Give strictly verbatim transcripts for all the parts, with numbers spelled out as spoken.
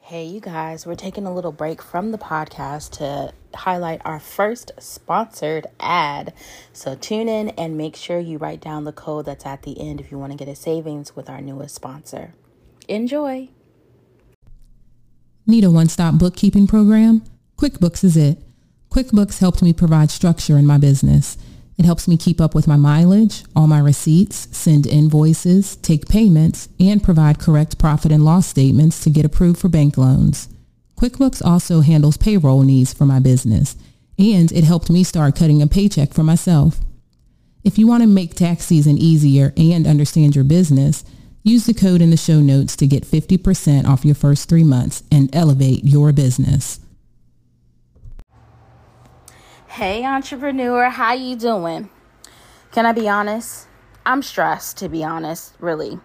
Hey, you guys, we're taking a little break from the podcast to highlight our first sponsored ad. So tune in and make sure you write down the code that's at the end if you want to get a savings with our newest sponsor. Enjoy. Need a one-stop bookkeeping program? QuickBooks is it. QuickBooks helped me provide structure in my business. It helps me keep up with my mileage, all my receipts, send invoices, take payments, and provide correct profit and loss statements to get approved for bank loans. QuickBooks also handles payroll needs for my business, and it helped me start cutting a paycheck for myself. If you want to make tax season easier and understand your business, use the code in the show notes to get fifty percent off your first three months and elevate your business. Hey, entrepreneur, how you doing? Can I be honest? I'm stressed, to be honest, really.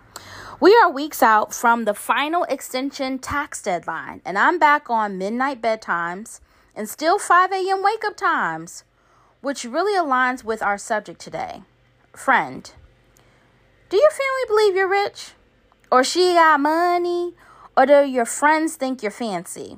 We are weeks out from the final extension tax deadline, and I'm back on midnight bedtimes and still five a.m. wake-up times, which really aligns with our subject today. Friend, do your family believe you're rich? Or she got money? Or do your friends think you're fancy?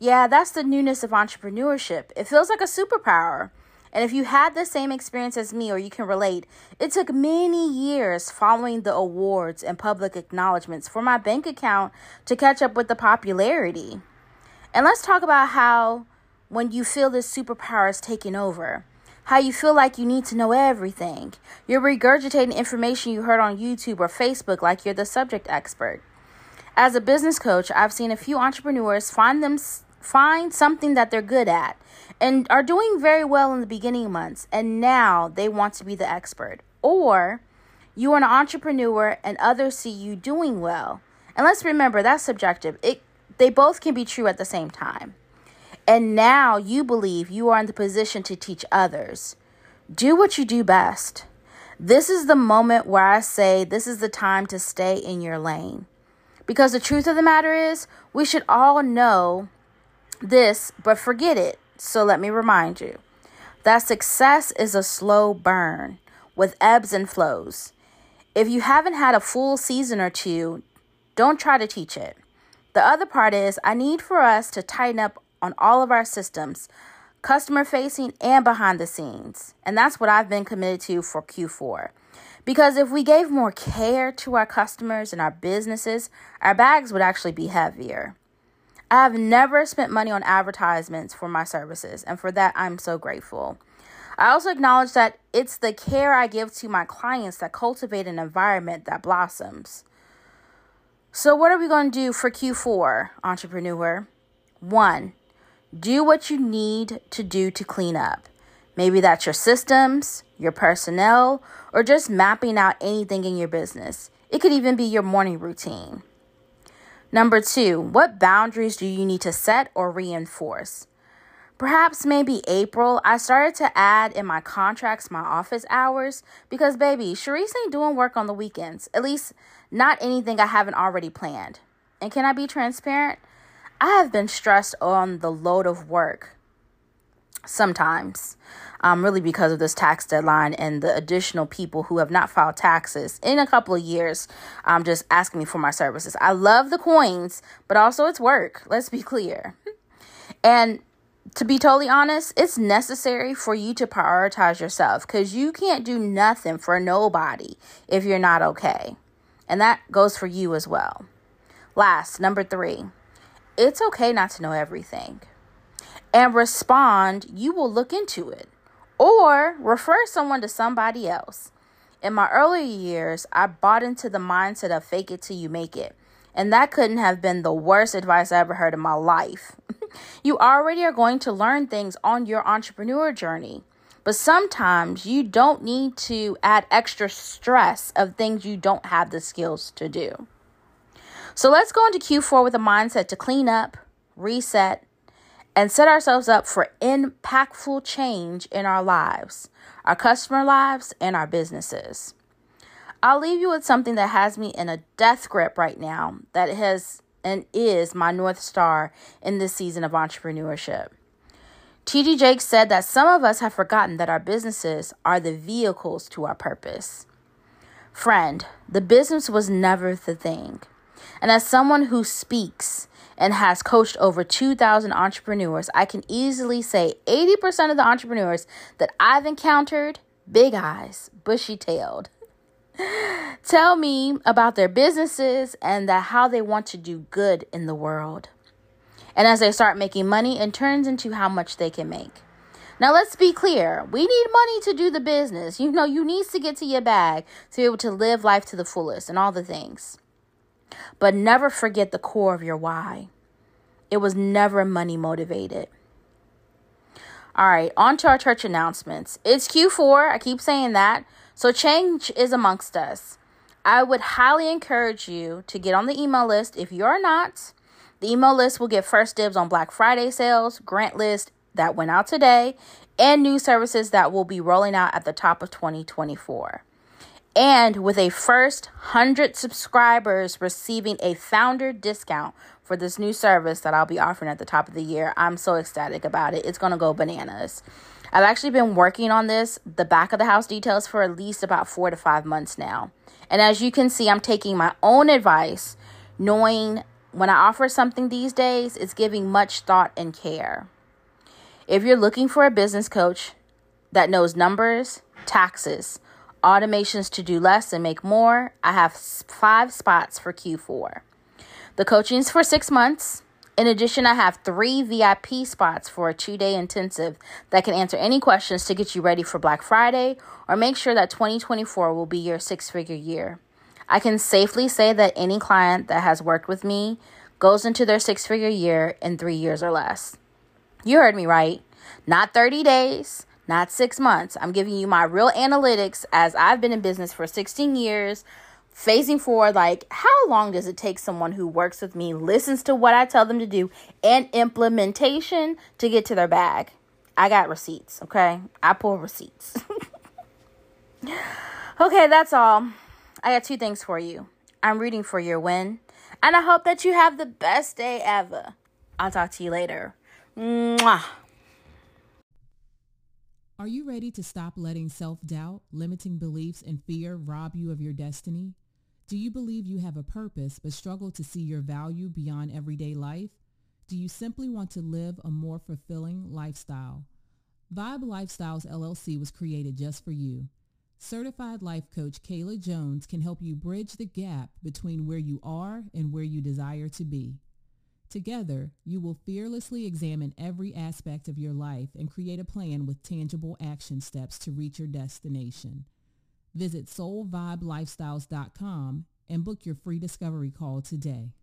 Yeah, that's the newness of entrepreneurship. It feels like a superpower. And if you had the same experience as me or you can relate, it took many years following the awards and public acknowledgments for my bank account to catch up with the popularity. And let's talk about how when you feel this superpower is taking over, how you feel like you need to know everything. You're regurgitating information you heard on YouTube or Facebook like you're the subject expert. As a business coach, I've seen a few entrepreneurs find them find something that they're good at and are doing very well in the beginning months, and now they want to be the expert. Or you're an entrepreneur and others see you doing well. And let's remember, that's subjective. It, they both can be true at the same time. And now you believe you are in the position to teach others. Do what you do best. This is the moment where I say this is the time to stay in your lane. Because the truth of the matter is, we should all know this, but forget it. So let me remind you that success is a slow burn with ebbs and flows. If you haven't had a full season or two, don't try to teach it. The other part is I need for us to tighten up on all of our systems, customer facing and behind the scenes. And that's what I've been committed to for Q four. Because if we gave more care to our customers and our businesses, our bags would actually be heavier. I have never spent money on advertisements for my services, and for that, I'm so grateful. I also acknowledge that it's the care I give to my clients that cultivate an environment that blossoms. So what are we going to do for Q four, entrepreneur? One, do what you need to do to clean up. Maybe that's your systems, your personnel, or just mapping out anything in your business. It could even be your morning routine. Number two, what boundaries do you need to set or reinforce? Perhaps maybe April, I started to add in my contracts my office hours because, baby, Charisse ain't doing work on the weekends, at least not anything I haven't already planned. And can I be transparent? I have been stressed on the load of work sometimes, um, really because of this tax deadline and the additional people who have not filed taxes in a couple of years, um, just asking me for my services. I love the coins, but also it's work. Let's be clear. And to be totally honest, it's necessary for you to prioritize yourself because you can't do nothing for nobody if you're not okay. And that goes for you as well. Last, number three. It's okay not to know everything. And respond, you will look into it. Or refer someone to somebody else. In my earlier years, I bought into the mindset of fake it till you make it. And that couldn't have been the worst advice I ever heard in my life. You already are going to learn things on your entrepreneur journey. But sometimes you don't need to add extra stress of things you don't have the skills to do. So let's go into Q four with a mindset to clean up, reset, and set ourselves up for impactful change in our lives, our customer lives, and our businesses. I'll leave you with something that has me in a death grip right now that has and is my North Star in this season of entrepreneurship. T D Jakes said that some of us have forgotten that our businesses are the vehicles to our purpose. Friend, the business was never the thing. And as someone who speaks and has coached over two thousand entrepreneurs, I can easily say eighty percent of the entrepreneurs that I've encountered, big eyes, bushy-tailed, tell me about their businesses and that how they want to do good in the world. And as they start making money, it turns into how much they can make. Now, let's be clear. We need money to do the business. You know, you need to get to your bag to be able to live life to the fullest and all the things. But never forget the core of your why. It was never money motivated. All right, on to our church announcements. It's Q four. I keep saying that. So change is amongst us. I would highly encourage you to get on the email list. If you're not, the email list will get first dibs on Black Friday sales, grant list that went out today, and new services that will be rolling out at the top of twenty twenty-four. And with a first one hundred subscribers receiving a founder discount for this new service that I'll be offering at the top of the year. I'm so ecstatic about it. It's going to go bananas. I've actually been working on this, the back of the house details, for at least about four to five months now. And as you can see, I'm taking my own advice, knowing when I offer something these days, it's giving much thought and care. If you're looking for a business coach that knows numbers, taxes, automations to do less and make more, I have five spots for Q four. The coaching is for six months. In addition, I have three V I P spots for a two-day intensive that can answer any questions to get you ready for Black Friday or make sure that twenty twenty-four will be your six-figure year. I can safely say that any client that has worked with me goes into their six-figure year in three years or less. You heard me right. Not thirty days, not six months. I'm giving you my real analytics as I've been in business for sixteen years. Phasing forward, like, how long does it take someone who works with me, listens to what I tell them to do, and implementation to get to their bag? I got receipts, okay? I pull receipts. Okay, that's all. I got two things for you. I'm rooting for your win, and I hope that you have the best day ever. I'll talk to you later. Mwah. Are you ready to stop letting self-doubt, limiting beliefs, and fear rob you of your destiny? Do you believe you have a purpose but struggle to see your value beyond everyday life? Do you simply want to live a more fulfilling lifestyle? Vibe Lifestyles L L C was created just for you. Certified life coach Kayla Jones can help you bridge the gap between where you are and where you desire to be. Together, you will fearlessly examine every aspect of your life and create a plan with tangible action steps to reach your destination. Visit Soul Vibe Lifestyles dot com and book your free discovery call today.